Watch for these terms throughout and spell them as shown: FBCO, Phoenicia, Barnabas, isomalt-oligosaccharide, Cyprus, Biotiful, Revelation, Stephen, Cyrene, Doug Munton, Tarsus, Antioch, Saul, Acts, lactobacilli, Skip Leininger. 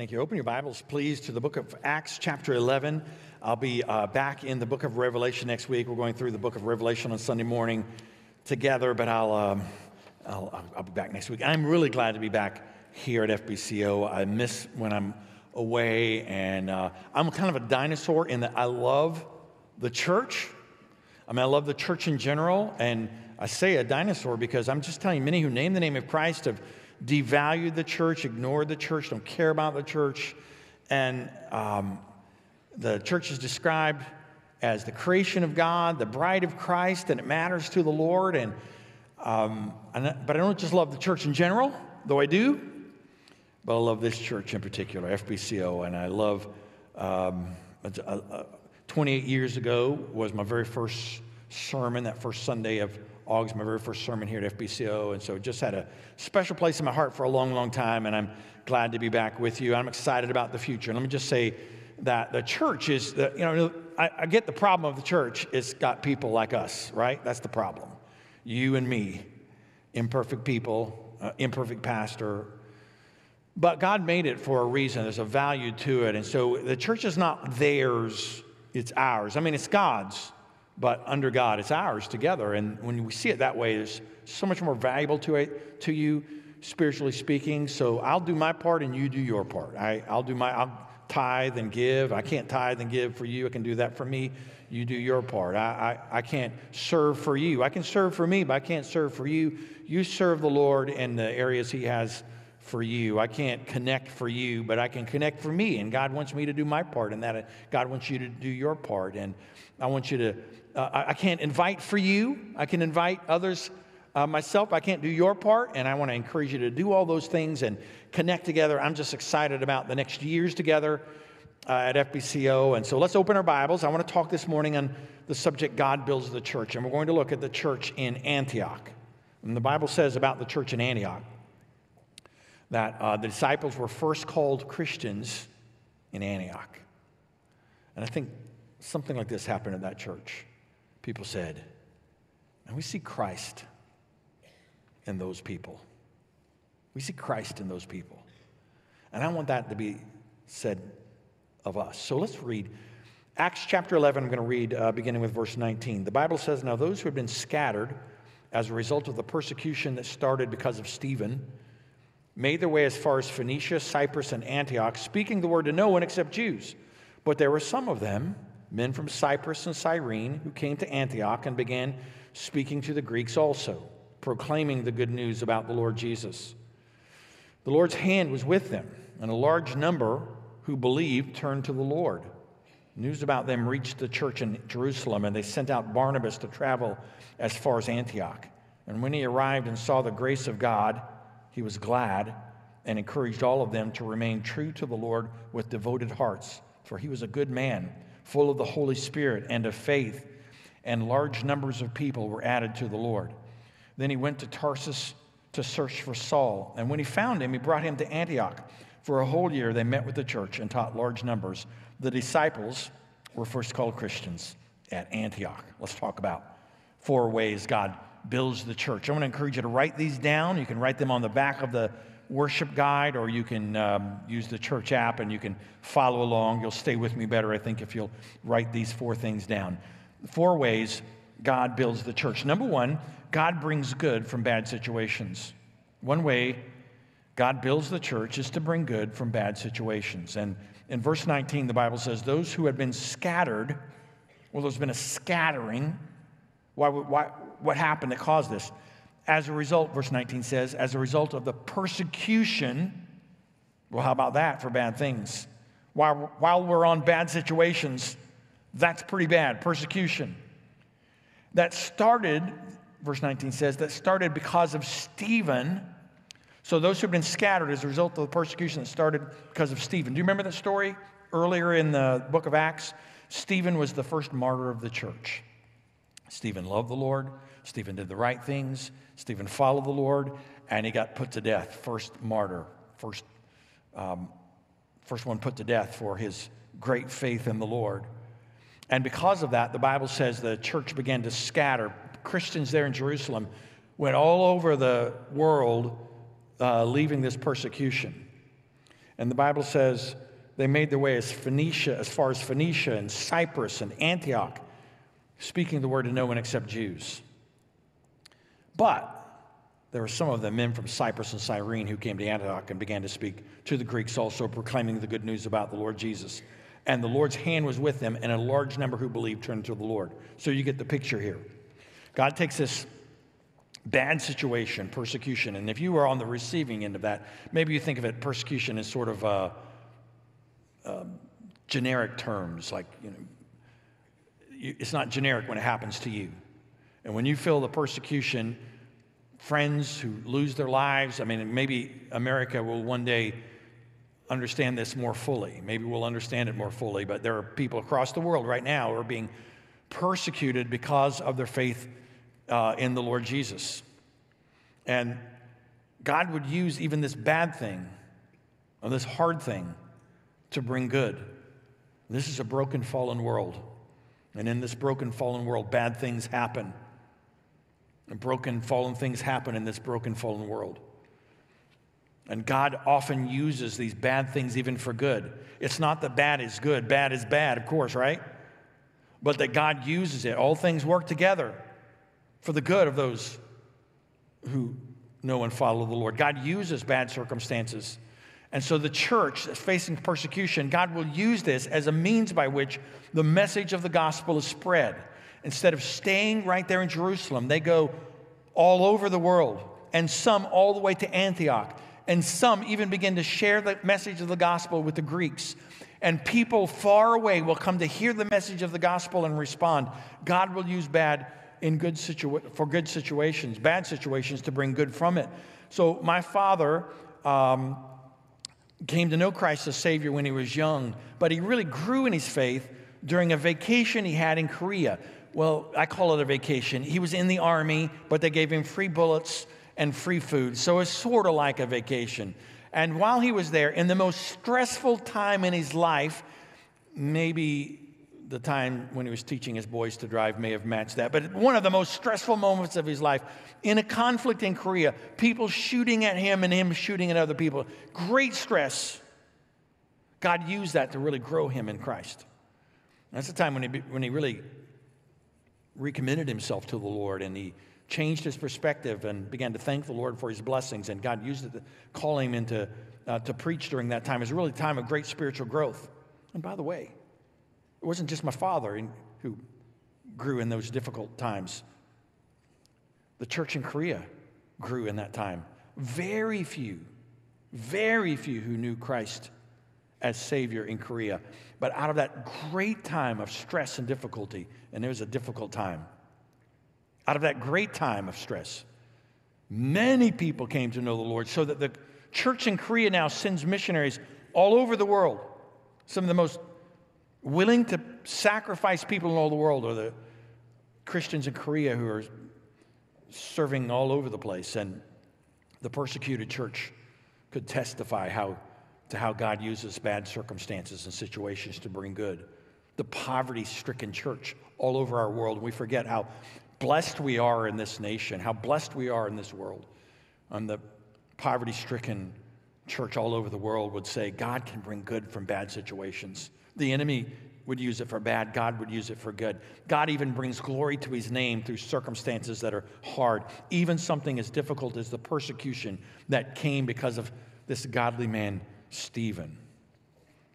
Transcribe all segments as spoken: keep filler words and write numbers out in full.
Thank you. Open your Bibles, please, to the book of Acts, chapter eleven. I'll be uh, back in the book of Revelation next week. We're going through the book of Revelation on Sunday morning together, but I'll, um, I'll, I'll be back next week. I'm really glad to be back here at F B C O. I miss when I'm away, and uh, I'm kind of a dinosaur in that I love the church. I mean, I love the church in general, and I say a dinosaur because I'm just telling you, many who name the name of Christ have devalued the church, ignored the church, don't care about the church. And um, the church is described as the creation of God, the bride of Christ, and it matters to the Lord. And um, but I don't just love the church in general, though I do, but I love this church in particular, F B C O. And I love, um, twenty-eight years ago was my very first sermon, that first Sunday of August, my very first sermon here at F B C O, and so it just had a special place in my heart for a long, long time, and I'm glad to be back with you. I'm excited about the future. And let me just say that the church is, the, you know, I, I get the problem of the church. It's got people like us, right? That's the problem. You and me, imperfect people, uh, imperfect pastor. But God made it for a reason. There's a value to it, and so the church is not theirs. It's ours. I mean, it's God's. But under God, it's ours together. And when we see it that way, it's so much more valuable to it, to you, spiritually speaking. So I'll do my part and you do your part. I, I'll do my, I'll tithe and give. I can't tithe and give for you. I can do that for me. You do your part. I, I, I can't serve for you. I can serve for me, but I can't serve for you. You serve the Lord in the areas He has for you. I can't connect for you, but I can connect for me. And God wants me to do my part in that. God wants you to do your part. And I want you to Uh, I can't invite for you. I can invite others uh, myself. I can't do your part, and I want to encourage you to do all those things and connect together. I'm just excited about the next years together uh, at F B C O, and so let's open our Bibles. I want to talk this morning on the subject, God builds the church, and we're going to look at the church in Antioch. And the Bible says about the church in Antioch that uh, the disciples were first called Christians in Antioch, and I think something like this happened at that church. People said, and we see Christ in those people. We see Christ in those people. And I want that to be said of us. So let's read Acts chapter eleven. I'm going to read uh, beginning with verse nineteen. The Bible says, now those who had been scattered as a result of the persecution that started because of Stephen made their way as far as Phoenicia, Cyprus, and Antioch, speaking the word to no one except Jews. But there were some of them, men from Cyprus and Cyrene, who came to Antioch and began speaking to the Greeks also, proclaiming the good news about the Lord Jesus. The Lord's hand was with them, and a large number who believed turned to the Lord. News about them reached the church in Jerusalem, and they sent out Barnabas to travel as far as Antioch. And when he arrived and saw the grace of God, he was glad and encouraged all of them to remain true to the Lord with devoted hearts, for he was a good man, full of the Holy Spirit and of faith, and large numbers of people were added to the Lord. Then he went to Tarsus to search for Saul, and when he found him, he brought him to Antioch. For a whole year they met with the church and taught large numbers. The disciples were first called Christians at Antioch. Let's talk about four ways God builds the church. I want to encourage you to write these down. You can write them on the back of the worship guide, or you can um, use the church app and you can follow along. You'll stay with me better, I think, if you'll write these four things down. Four ways God builds the church. Number one, God brings good from bad situations. One way God builds the church is to bring good from bad situations. And in verse nineteen, the Bible says, those who had been scattered, well, there's been a scattering. Why, why, what happened that caused this? As a result, verse nineteen says, as a result of the persecution, well, how about that for bad things? While, while we're on bad situations, that's pretty bad, persecution. That started, verse nineteen says, that started because of Stephen. So those who've been scattered as a result of the persecution that started because of Stephen. Do you remember that story earlier in the book of Acts? Stephen was the first martyr of the church. Stephen loved the Lord. Stephen did the right things. Stephen followed the Lord, and he got put to death. First martyr, first, um, first one put to death for his great faith in the Lord. And because of that, the Bible says the church began to scatter. Christians there in Jerusalem went all over the world, uh, leaving this persecution. And the Bible says they made their way as Phoenicia, as far as Phoenicia and Cyprus and Antioch, speaking the word to no one except Jews. But there were some of the men from Cyprus and Cyrene who came to Antioch and began to speak to the Greeks also, proclaiming the good news about the Lord Jesus. And the Lord's hand was with them, and a large number who believed turned to the Lord. So you get the picture here. God takes this bad situation, persecution, and if you are on the receiving end of that, maybe you think of it, persecution as sort of uh, uh, generic terms, like, you know, it's not generic when it happens to you. And when you feel the persecution, friends who lose their lives, I mean, maybe America will one day understand this more fully. Maybe we'll understand it more fully, but there are people across the world right now who are being persecuted because of their faith uh, in the Lord Jesus. And God would use even this bad thing, or this hard thing, to bring good. This is a broken, fallen world. And in this broken, fallen world, bad things happen. And broken, fallen things happen in this broken, fallen world. And God often uses these bad things even for good. It's not that bad is good. Bad is bad, of course, right? But that God uses it. All things work together for the good of those who know and follow the Lord. God uses bad circumstances. And so the church that's facing persecution, God will use this as a means by which the message of the gospel is spread. Instead of staying right there in Jerusalem, they go all over the world, and some all the way to Antioch, and some even begin to share the message of the gospel with the Greeks. And people far away will come to hear the message of the gospel and respond. God will use bad in good situa- for good situations, bad situations, to bring good from it. So my father um, came to know Christ as Savior when he was young, but he really grew in his faith during a vacation he had in Korea. Well, I call it a vacation. He was in the army, but they gave him free bullets and free food, so it's sort of like a vacation. And while he was there, in the most stressful time in his life, maybe the time when he was teaching his boys to drive may have matched that, but one of the most stressful moments of his life, in a conflict in Korea, people shooting at him and him shooting at other people, great stress. God used that to really grow him in Christ. That's the time when he, when he really recommitted himself to the Lord, and he changed his perspective and began to thank the Lord for his blessings, and God used it to call him into uh, to preach during that time. It was really a time of great spiritual growth. And by the way, it wasn't just my father in, who grew in those difficult times. The church in Korea grew in that time. Very few, very few who knew Christ as Savior in Korea. But out of that great time of stress and difficulty, and it was a difficult time, out of that great time of stress, many people came to know the Lord, so that the church in Korea now sends missionaries all over the world. Some of the most willing to sacrifice people in all the world are the Christians in Korea who are serving all over the place, and the persecuted church could testify how to how God uses bad circumstances and situations to bring good. The poverty-stricken church all over our world, we forget how blessed we are in this nation, how blessed we are in this world. And the poverty-stricken church all over the world would say, God can bring good from bad situations. The enemy would use it for bad. God would use it for good. God even brings glory to his name through circumstances that are hard, even something as difficult as the persecution that came because of this godly man, Stephen.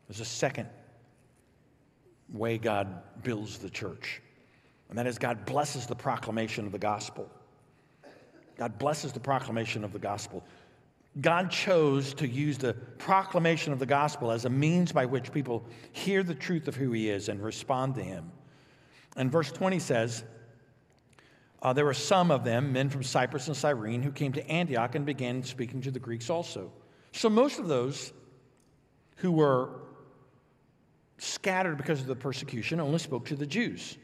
There's a second way God builds the church, and that is God blesses the proclamation of the gospel. God blesses the proclamation of the gospel. God chose to use the proclamation of the gospel as a means by which people hear the truth of who he is and respond to him. And verse twenty says, uh, there were some of them, men from Cyprus and Cyrene, who came to Antioch and began speaking to the Greeks also. So most of those who were scattered because of the persecution only spoke to the Jews.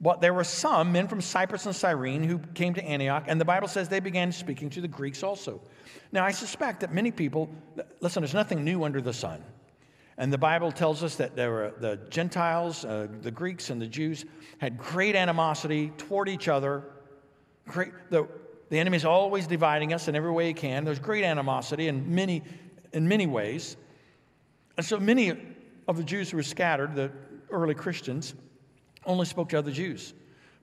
But there were some men from Cyprus and Cyrene who came to Antioch, and the Bible says they began speaking to the Greeks also. Now, I suspect that many people, listen, there's nothing new under the sun. And the Bible tells us that there were the Gentiles, uh, the Greeks and the Jews had great animosity toward each other. Great, the, the enemy is always dividing us in every way he can. There's great animosity in many, in many ways. And so many of the Jews who were scattered, the early Christians, only spoke to other Jews.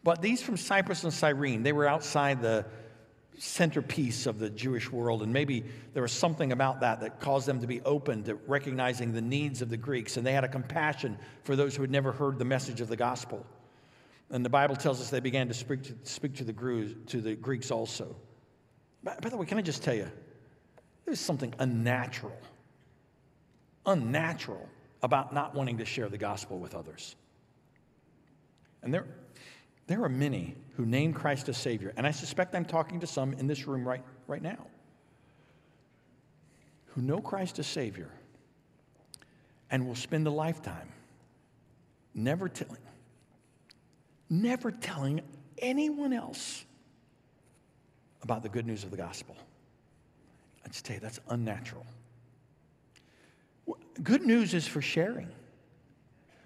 But these from Cyprus and Cyrene, they were outside the centerpiece of the Jewish world, and maybe there was something about that that caused them to be open to recognizing the needs of the Greeks, and they had a compassion for those who had never heard the message of the gospel. And the Bible tells us they began to speak to, speak to, the, to the Greeks also. By, by the way, can I just tell you, there's something unnatural, unnatural about not wanting to share the gospel with others. And there, there are many who name Christ as Savior, and I suspect I'm talking to some in this room right, right now, who know Christ as Savior and will spend a lifetime never telling, never telling anyone else about the good news of the gospel. I just tell you, that's unnatural. Good news is for sharing.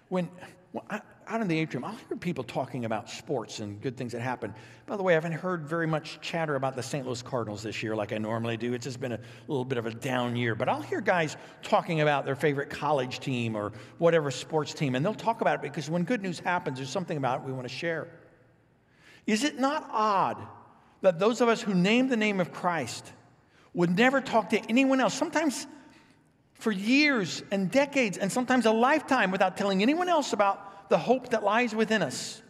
When, when I, out in the atrium, I'll hear people talking about sports and good things that happen. By the way, I haven't heard very much chatter about the Saint Louis Cardinals this year like I normally do. It's just been a little bit of a down year. But I'll hear guys talking about their favorite college team or whatever sports team, and they'll talk about it because when good news happens, there's something about it we want to share. Is it not odd that those of us who name the name of Christ would never talk to anyone else, sometimes for years and decades and sometimes a lifetime, without telling anyone else about the hope that lies within us?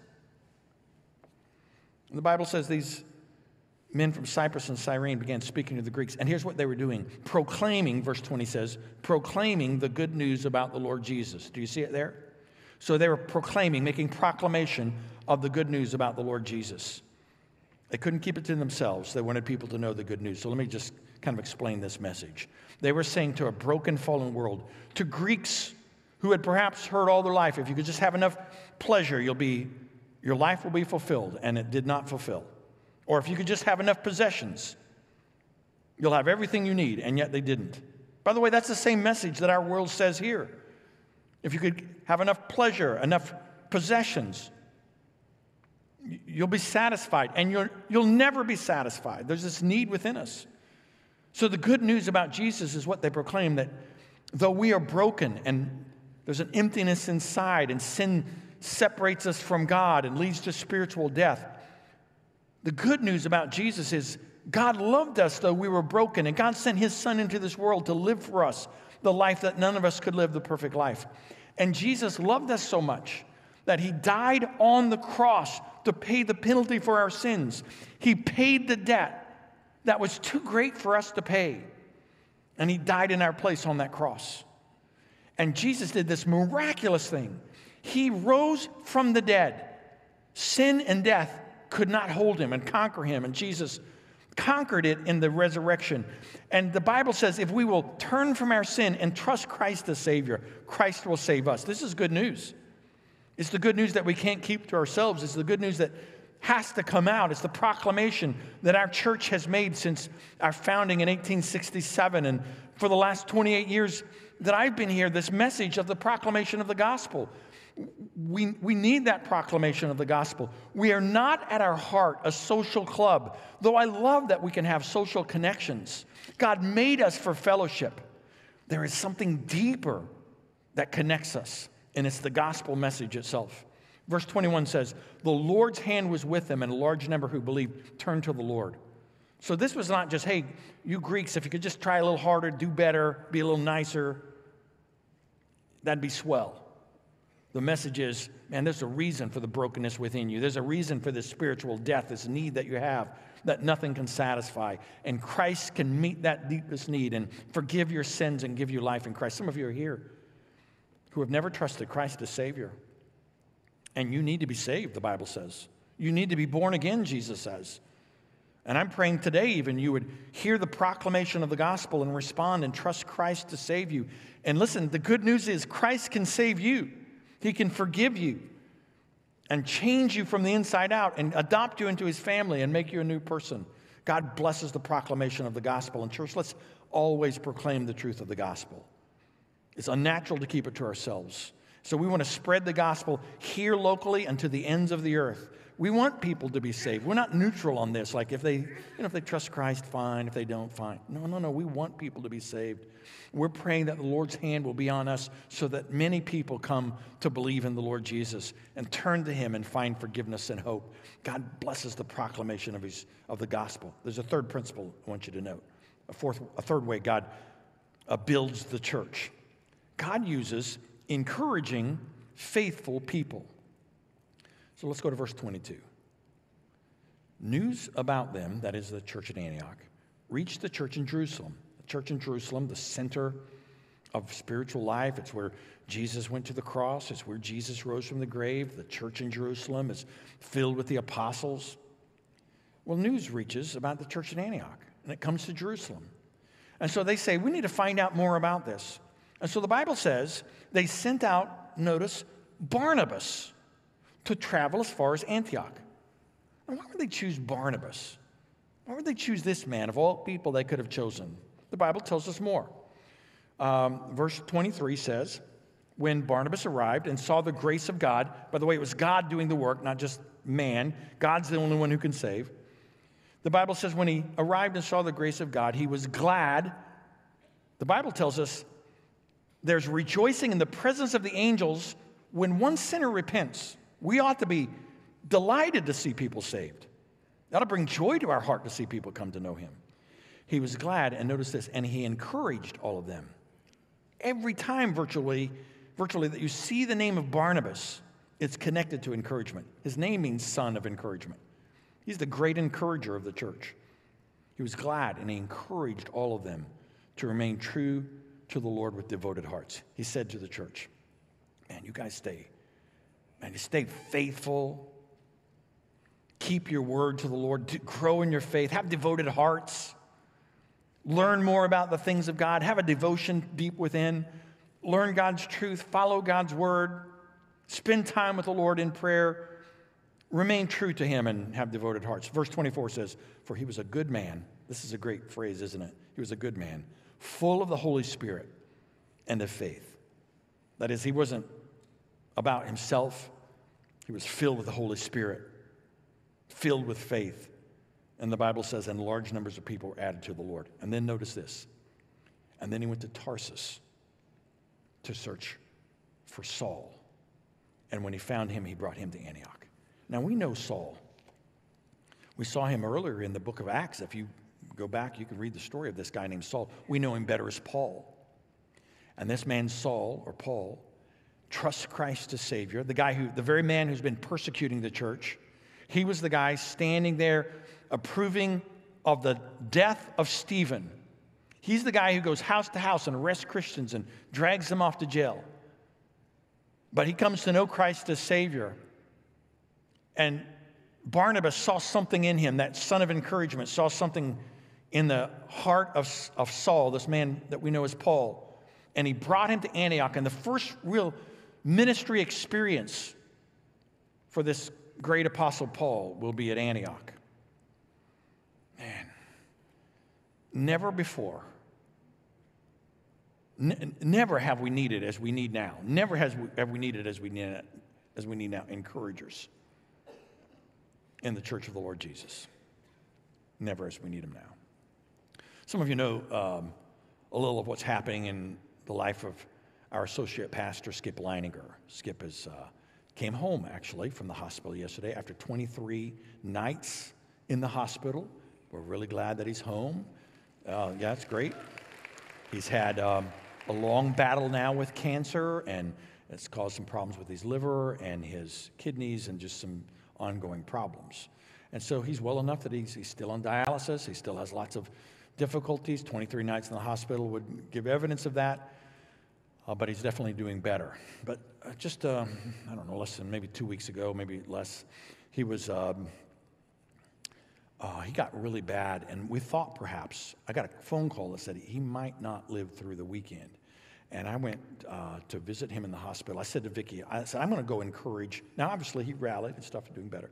And the Bible says these men from Cyprus and Cyrene began speaking to the Greeks. And here's what they were doing. Proclaiming, verse twenty says, proclaiming the good news about the Lord Jesus. Do you see it there? So they were proclaiming, making proclamation of the good news about the Lord Jesus. They couldn't keep it to themselves. They wanted people to know the good news. So let me just kind of explain this message. They were saying to a broken, fallen world, to Greeks who had perhaps heard all their life, if you could just have enough pleasure, you'll be, your life will be fulfilled, and it did not fulfill. Or if you could just have enough possessions, you'll have everything you need, and yet they didn't. By the way, that's the same message that our world says here. If you could have enough pleasure, enough possessions, you'll be satisfied, and you'll, you'll never be satisfied. There's this need within us. So the good news about Jesus is what they proclaim, that though we are broken and there's an emptiness inside, and sin separates us from God and leads to spiritual death, the good news about Jesus is God loved us though we were broken, and God sent His Son into this world to live for us the life that none of us could live, the perfect life. And Jesus loved us so much that He died on the cross to pay the penalty for our sins. He paid the debt that was too great for us to pay, and He died in our place on that cross. And Jesus did this miraculous thing. He rose from the dead. Sin and death could not hold Him and conquer Him, and Jesus conquered it in the resurrection. And the Bible says if we will turn from our sin and trust Christ the Savior, Christ will save us. This is good news. It's the good news that we can't keep to ourselves. It's the good news that has to come out. It's the proclamation that our church has made since our founding in eighteen sixty-seven. And for the last twenty-eight years that I've been here, this message of the proclamation of the gospel. We, we need that proclamation of the gospel. We are not at our heart a social club, though I love that we can have social connections. God made us for fellowship. There is something deeper that connects us, and it's the gospel message itself. Verse twenty-one says, the Lord's hand was with them, and a large number who believed turned to the Lord. So this was not just, hey, you Greeks, if you could just try a little harder, do better, be a little nicer, that'd be swell. The message is, man, there's a reason for the brokenness within you. There's a reason for this spiritual death, this need that you have that nothing can satisfy. And Christ can meet that deepest need and forgive your sins and give you life in Christ. Some of you are here who have never trusted Christ as Savior. And you need to be saved, the Bible says. You need to be born again, Jesus says. And I'm praying today even you would hear the proclamation of the gospel and respond and trust Christ to save you. And listen, the good news is Christ can save you. He can forgive you and change you from the inside out and adopt you into His family and make you a new person. God blesses the proclamation of the gospel. And church, let's always proclaim the truth of the gospel. It's unnatural to keep it to ourselves. So we want to spread the gospel here locally and to the ends of the earth. We want people to be saved. We're not neutral on this. Like if they, you know, if they trust Christ, fine. If they don't, fine. No, no, no. We want people to be saved. We're praying that the Lord's hand will be on us so that many people come to believe in the Lord Jesus and turn to Him and find forgiveness and hope. God blesses the proclamation of His of the gospel. There's a third principle I want you to note. A fourth, a third way God uh, builds the church. God uses encouraging faithful people. So let's go to verse twenty-two. News about them, that is the church at Antioch, reached the church in Jerusalem. The church in Jerusalem, the center of spiritual life. It's where Jesus went to the cross. It's where Jesus rose from the grave. The church in Jerusalem is filled with the apostles. Well, news reaches about the church at Antioch, and it comes to Jerusalem. And so they say, we need to find out more about this. And so the Bible says they sent out, notice, Barnabas to travel as far as Antioch. And why would they choose Barnabas? Why would they choose this man of all people they could have chosen? The Bible tells us more. Um, verse twenty-three says, when Barnabas arrived and saw the grace of God, by the way, it was God doing the work, not just man. God's the only one who can save. The Bible says when he arrived and saw the grace of God, he was glad. The Bible tells us, there's rejoicing in the presence of the angels when one sinner repents. We ought to be delighted to see people saved. That'll bring joy to our heart to see people come to know Him. He was glad, and notice this, and he encouraged all of them. Every time virtually, virtually that you see the name of Barnabas, it's connected to encouragement. His name means son of encouragement. He's the great encourager of the church. He was glad, and he encouraged all of them to remain true to the Lord with devoted hearts. He said to the church, man, you guys stay. Man, you stay faithful. Keep your word to the Lord. Grow in your faith. Have devoted hearts. Learn more about the things of God. Have a devotion deep within. Learn God's truth. Follow God's word. Spend time with the Lord in prayer. Remain true to Him and have devoted hearts. Verse twenty-four says, for he was a good man. This is a great phrase, isn't it? He was a good man, full of the Holy Spirit and of faith. That is, he wasn't about himself. He was filled with the Holy Spirit, filled with faith. And the Bible says, and large numbers of people were added to the Lord. And then notice this. And then he went to Tarsus to search for Saul. And when he found him, he brought him to Antioch. Now, we know Saul. We saw him earlier in the book of Acts. If you go back, you can read the story of this guy named Saul. We know him better as Paul. And this man, Saul, or Paul, trusts Christ as Savior, the guy who, the very man who's been persecuting the church. He was the guy standing there approving of the death of Stephen. He's the guy who goes house to house and arrests Christians and drags them off to jail. But he comes to know Christ as Savior. And Barnabas saw something in him, that son of encouragement, saw something in the heart of, of Saul, this man that we know as Paul, and he brought him to Antioch. And the first real ministry experience for this great apostle Paul will be at Antioch. Man, never before, n- never have we needed as we need now. Never has we, have we needed as we need as we need now encouragers in the church of the Lord Jesus. Never as we need him now. Some of you know um, a little of what's happening in the life of our associate pastor, Skip Leininger. Skip is, uh, came home, actually, from the hospital yesterday after twenty-three nights in the hospital. We're really glad that he's home. Uh, yeah, that's great. He's had um, a long battle now with cancer, and it's caused some problems with his liver and his kidneys and just some ongoing problems. And so he's well enough that he's, he's still on dialysis. He still has lots of difficulties. twenty-three nights in the hospital would give evidence of that, uh, but he's definitely doing better. But just, uh, I don't know, less than maybe two weeks ago, maybe less, he was, um, uh, he got really bad, and we thought perhaps, I got a phone call that said he might not live through the weekend. And I went uh, to visit him in the hospital. I said to Vicki, I said, I'm going to go encourage. Now, obviously, he rallied and stuff and doing better.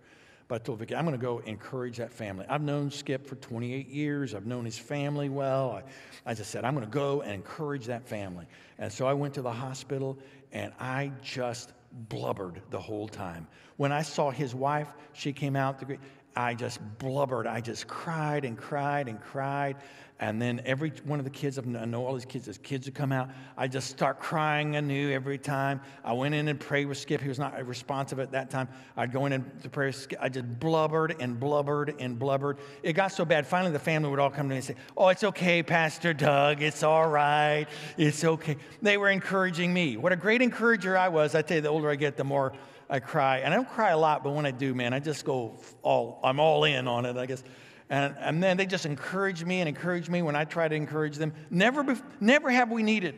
But I told Vicki, I'm going to go encourage that family. I've known Skip for twenty-eight years. I've known his family well. I, as I said, I'm going to go and encourage that family. And so I went to the hospital, and I just blubbered the whole time. When I saw his wife, she came out to greet. I just blubbered. I just cried and cried and cried. And then every one of the kids, I know all these kids, these kids would come out. I just start crying anew every time. I went in and prayed with Skip. He was not responsive at that time. I'd go in and pray with Skip. I just blubbered and blubbered and blubbered. It got so bad. Finally, the family would all come to me and say, oh, it's okay, Pastor Doug. It's all right. It's okay. They were encouraging me. What a great encourager I was. I tell you, the older I get, the more I cry, and I don't cry a lot, but when I do, man, I just go all, I'm all in on it, I guess. And, and then they just encourage me and encourage me when I try to encourage them. Never, bef- never have we needed,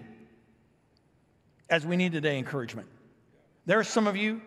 as we need today, encouragement. There are some of you,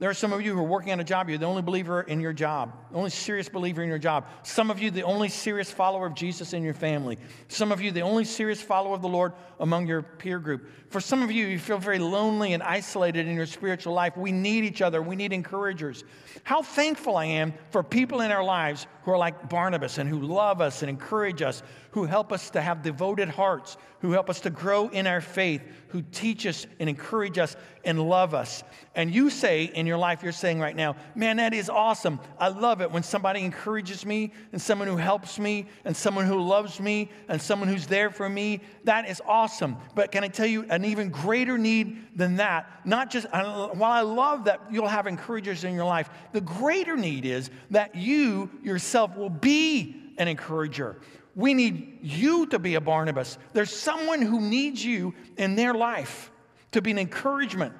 there are some of you who are working on a job, you're the only believer in your job, the only serious believer in your job. Some of you, the only serious follower of Jesus in your family. Some of you, the only serious follower of the Lord among your peer group. For some of you, you feel very lonely and isolated in your spiritual life. We need each other. We need encouragers. How thankful I am for people in our lives who are like Barnabas and who love us and encourage us, who help us to have devoted hearts, who help us to grow in our faith, who teach us and encourage us and love us. And you say in your life, you're saying right now, man, that is awesome. I love it when somebody encourages me and someone who helps me and someone who loves me and someone who's there for me. That is awesome. But can I tell you an even greater need than that? Not just, while I love that you'll have encouragers in your life, the greater need is that you yourself will be an encourager. We need you to be a Barnabas. There's someone who needs you in their life to be an encouragement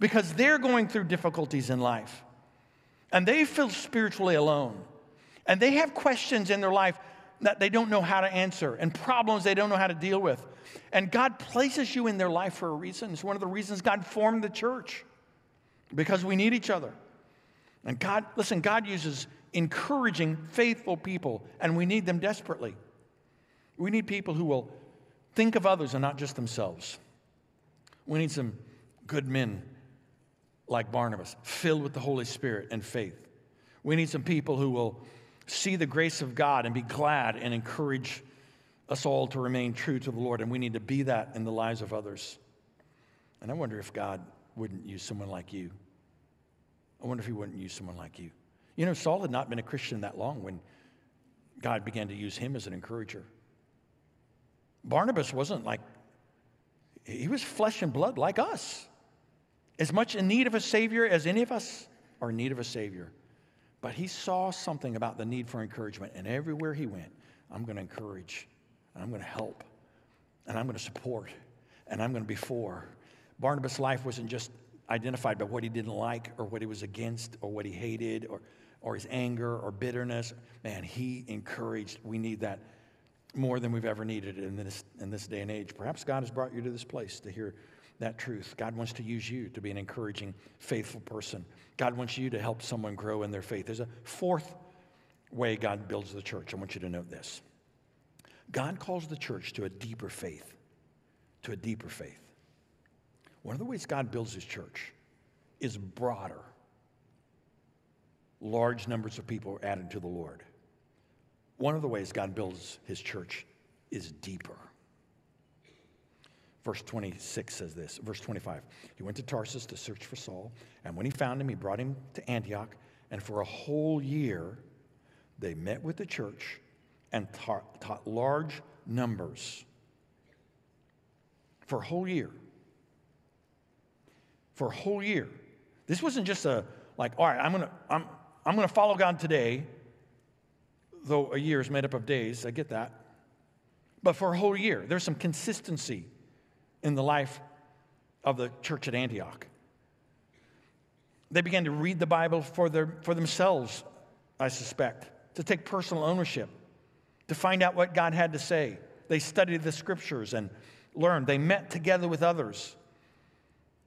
because they're going through difficulties in life and they feel spiritually alone and they have questions in their life that they don't know how to answer and problems they don't know how to deal with. And God places you in their life for a reason. It's one of the reasons God formed the church, because we need each other. And God, listen, God uses encouraging, faithful people, and we need them desperately. We need people who will think of others and not just themselves. We need some good men like Barnabas, filled with the Holy Spirit and faith. We need some people who will see the grace of God and be glad and encourage us all to remain true to the Lord, and we need to be that in the lives of others. And I wonder if God wouldn't use someone like you. I wonder if he wouldn't use someone like you. You know, Saul had not been a Christian that long when God began to use him as an encourager. Barnabas wasn't like, he was flesh and blood like us. As much in need of a Savior as any of us are in need of a Savior. But he saw something about the need for encouragement, and everywhere he went, I'm going to encourage, and I'm going to help, and I'm going to support, and I'm going to be for. Barnabas' life wasn't just identified by what he didn't like or what he was against or what he hated or, or his anger or bitterness. Man, he encouraged. We need that more than we've ever needed in this, in this day and age. Perhaps God has brought you to this place to hear that truth. God wants to use you to be an encouraging, faithful person. God wants you to help someone grow in their faith. There's a fourth way God builds the church. I want you to note this. God calls the church to a deeper faith, to a deeper faith. One of the ways God builds his church is broader. Large numbers of people are added to the Lord. One of the ways God builds his church is deeper. Verse twenty-six says this, verse twenty-five. He went to Tarsus to search for Saul, and when he found him, he brought him to Antioch, and for a whole year they met with the church and ta- taught large numbers. For a whole year. For a whole year. This wasn't just a, like, all right, I'm gonna, I'm, I'm gonna follow God today, though a year is made up of days, I get that. But for a whole year, there's some consistency in the life of the church at Antioch. They began to read the Bible for their, for themselves, I suspect, to take personal ownership, to find out what God had to say. They studied the scriptures and learned. They met together with others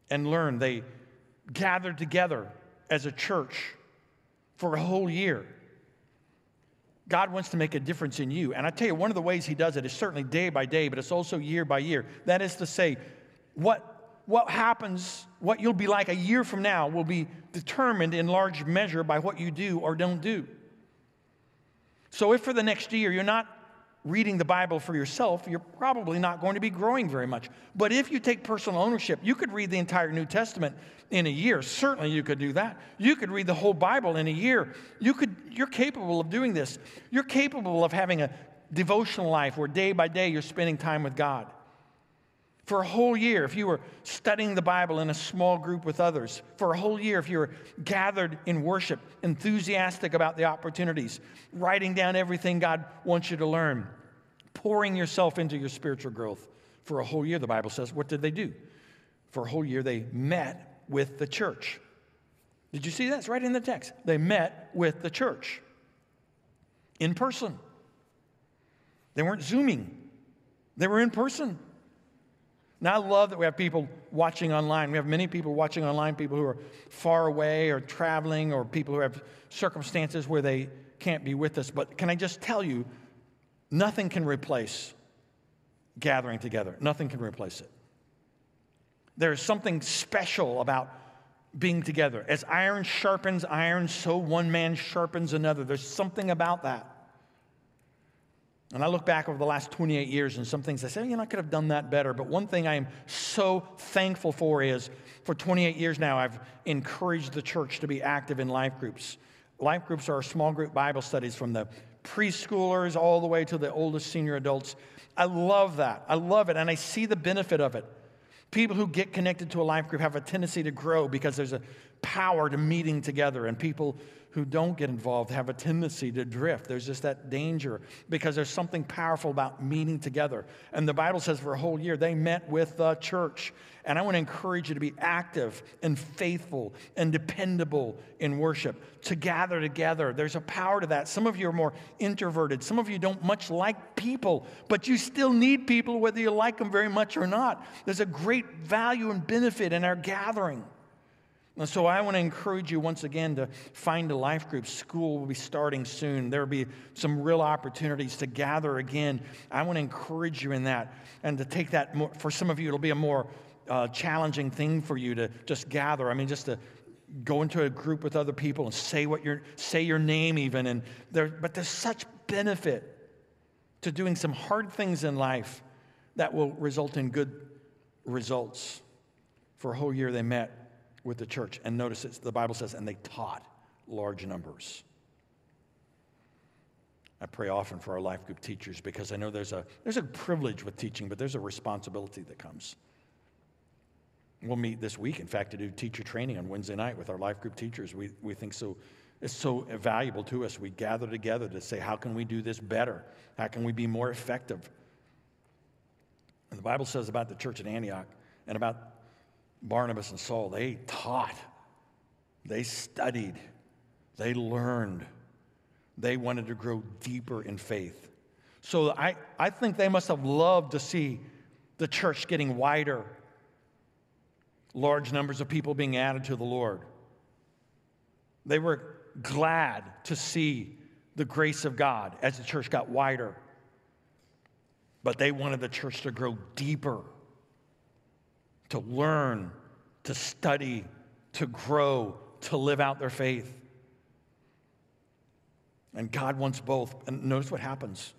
and learned. They gathered together as a church for a whole year. God wants to make a difference in you. And I tell you, one of the ways he does it is certainly day by day, but it's also year by year. That is to say, what what happens, what you'll be like a year from now will be determined in large measure by what you do or don't do. So if for the next year you're not reading the Bible for yourself, you're probably not going to be growing very much. But if you take personal ownership, you could read the entire New Testament in a year. Certainly you could do that. You could read the whole Bible in a year. You could, you're capable of doing this. You're capable of having a devotional life where day by day you're spending time with God. For a whole year, if you were studying the Bible in a small group with others, for a whole year, if you were gathered in worship, enthusiastic about the opportunities, writing down everything God wants you to learn, pouring yourself into your spiritual growth, for a whole year, the Bible says, what did they do? For a whole year, they met with the church. Did you see that? It's right in the text. They met with the church in person. They weren't Zooming. They were in person. Now, I love that we have people watching online. We have many people watching online, people who are far away or traveling or people who have circumstances where they can't be with us. But can I just tell you, nothing can replace gathering together. Nothing can replace it. There's something special about being together. As iron sharpens iron, so one man sharpens another. There's something about that. And I look back over the last twenty-eight years and some things I say, you know, I could have done that better. But one thing I am so thankful for is for twenty-eight years now, I've encouraged the church to be active in life groups. Life groups are small group Bible studies from the preschoolers all the way to the oldest senior adults. I love that. I love it. And I see the benefit of it. People who get connected to a life group have a tendency to grow because there's a power to meeting together. And people who don't get involved have a tendency to drift. There's just that danger because there's something powerful about meeting together. And the Bible says for a whole year they met with the church. And I want to encourage you to be active and faithful and dependable in worship, to gather together. There's a power to that. Some of you are more introverted. Some of you don't much like people, but you still need people whether you like them very much or not. There's a great value and benefit in our gathering. And so I want to encourage you once again to find a life group. School will be starting soon. There will be some real opportunities to gather again. I want to encourage you in that and to take that more. For some of you, it'll be a more uh, challenging thing for you to just gather. I mean, just to go into a group with other people and say what your say your name even. And there, but there's such benefit to doing some hard things in life that will result in good results. For a whole year, they met with the church. And notice it's, the Bible says, and they taught large numbers. I pray often for our life group teachers because I know there's a, there's a privilege with teaching, but there's a responsibility that comes. We'll meet this week, in fact, to do teacher training on Wednesday night with our life group teachers. We, we think so, it's so valuable to us. We gather together to say, how can we do this better? How can we be more effective? And the Bible says about the church at Antioch and about Barnabas and Saul, they taught, they studied, they learned, they wanted to grow deeper in faith. So I, I think they must have loved to see the church getting wider, large numbers of people being added to the Lord. They were glad to see the grace of God as the church got wider, but they wanted the church to grow deeper, to learn, to study, to grow, to live out their faith. And God wants both. And notice what happens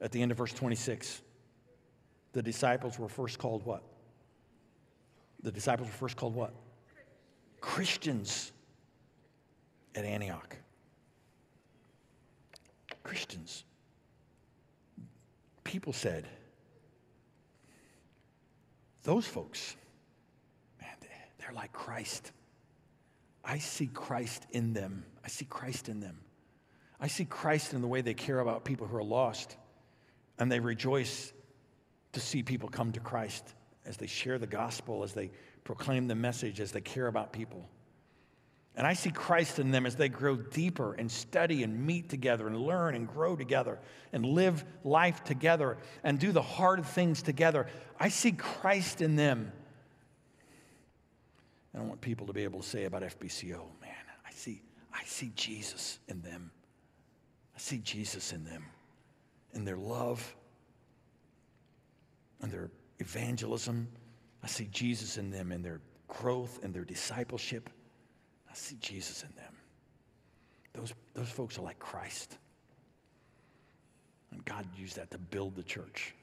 at the end of verse twenty-six. The disciples were first called what? The disciples were first called what? Christians at Antioch. Christians. People said, those folks, man, they're like Christ. I see Christ in them. I see Christ in them. I see Christ in the way they care about people who are lost, and they rejoice to see people come to Christ as they share the gospel, as they proclaim the message, as they care about people. And I see Christ in them as they grow deeper and study and meet together and learn and grow together and live life together and do the hard things together. I see Christ in them. And I want people to be able to say about F B C O, man, I see, I see Jesus in them. I see Jesus in them, in their love and their evangelism I see Jesus in them, in their growth and their discipleship. I see Jesus in them. Those, those folks are like Christ. And God used that to build the church.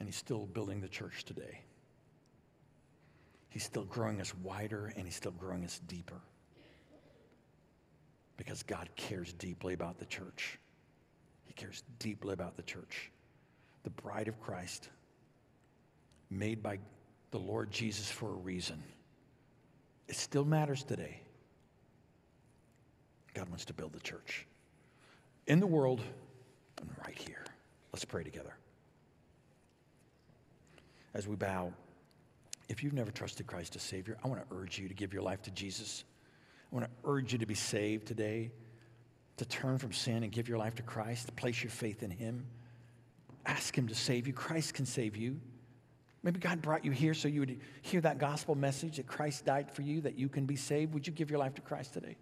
And he's still building the church today. He's still growing us wider, and he's still growing us deeper. Because God cares deeply about the church. He cares deeply about the church. The bride of Christ, made by the Lord Jesus for a reason. It still matters today. God wants to build the church in the world and right here. Let's pray together. As we bow, if you've never trusted Christ as Savior, I want to urge you to give your life to Jesus. I want to urge you to be saved today, to turn from sin and give your life to Christ, to place your faith in him. Ask him to save you. Christ can save you. Maybe God brought you here so you would hear that gospel message that Christ died for you, that you can be saved. Would you give your life to Christ today?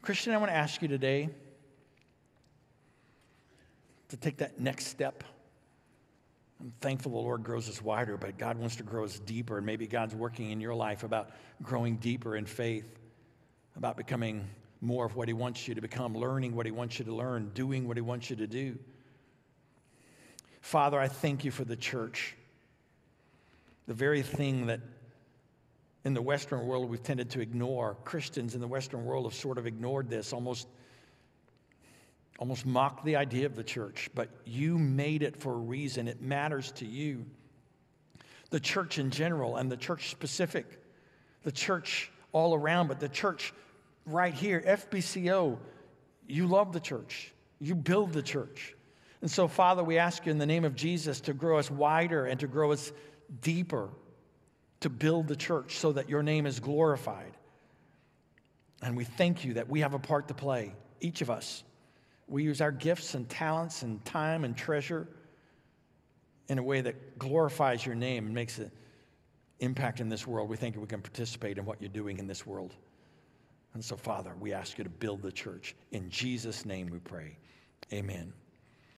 Christian, I want to ask you today to take that next step. I'm thankful the Lord grows us wider, but God wants to grow us deeper. And maybe God's working in your life about growing deeper in faith, about becoming more of what he wants you to become, learning what he wants you to learn, doing what he wants you to do. Father, I thank you for the church. The very thing that in the Western world we've tended to ignore. Christians in the Western world have sort of ignored this, almost, almost mocked the idea of the church. But you made it for a reason. It matters to you. The church in general and the church specific, the church all around, but the church right here, F B C O, you love the church. You build the church. And so, Father, we ask you in the name of Jesus to grow us wider and to grow us deeper, to build the church so that your name is glorified. And we thank you that we have a part to play, each of us. We use our gifts and talents and time and treasure in a way that glorifies your name and makes an impact in this world. We think we can participate in what you're doing in this world. And so, Father, we ask you to build the church. In Jesus' name we pray. Amen.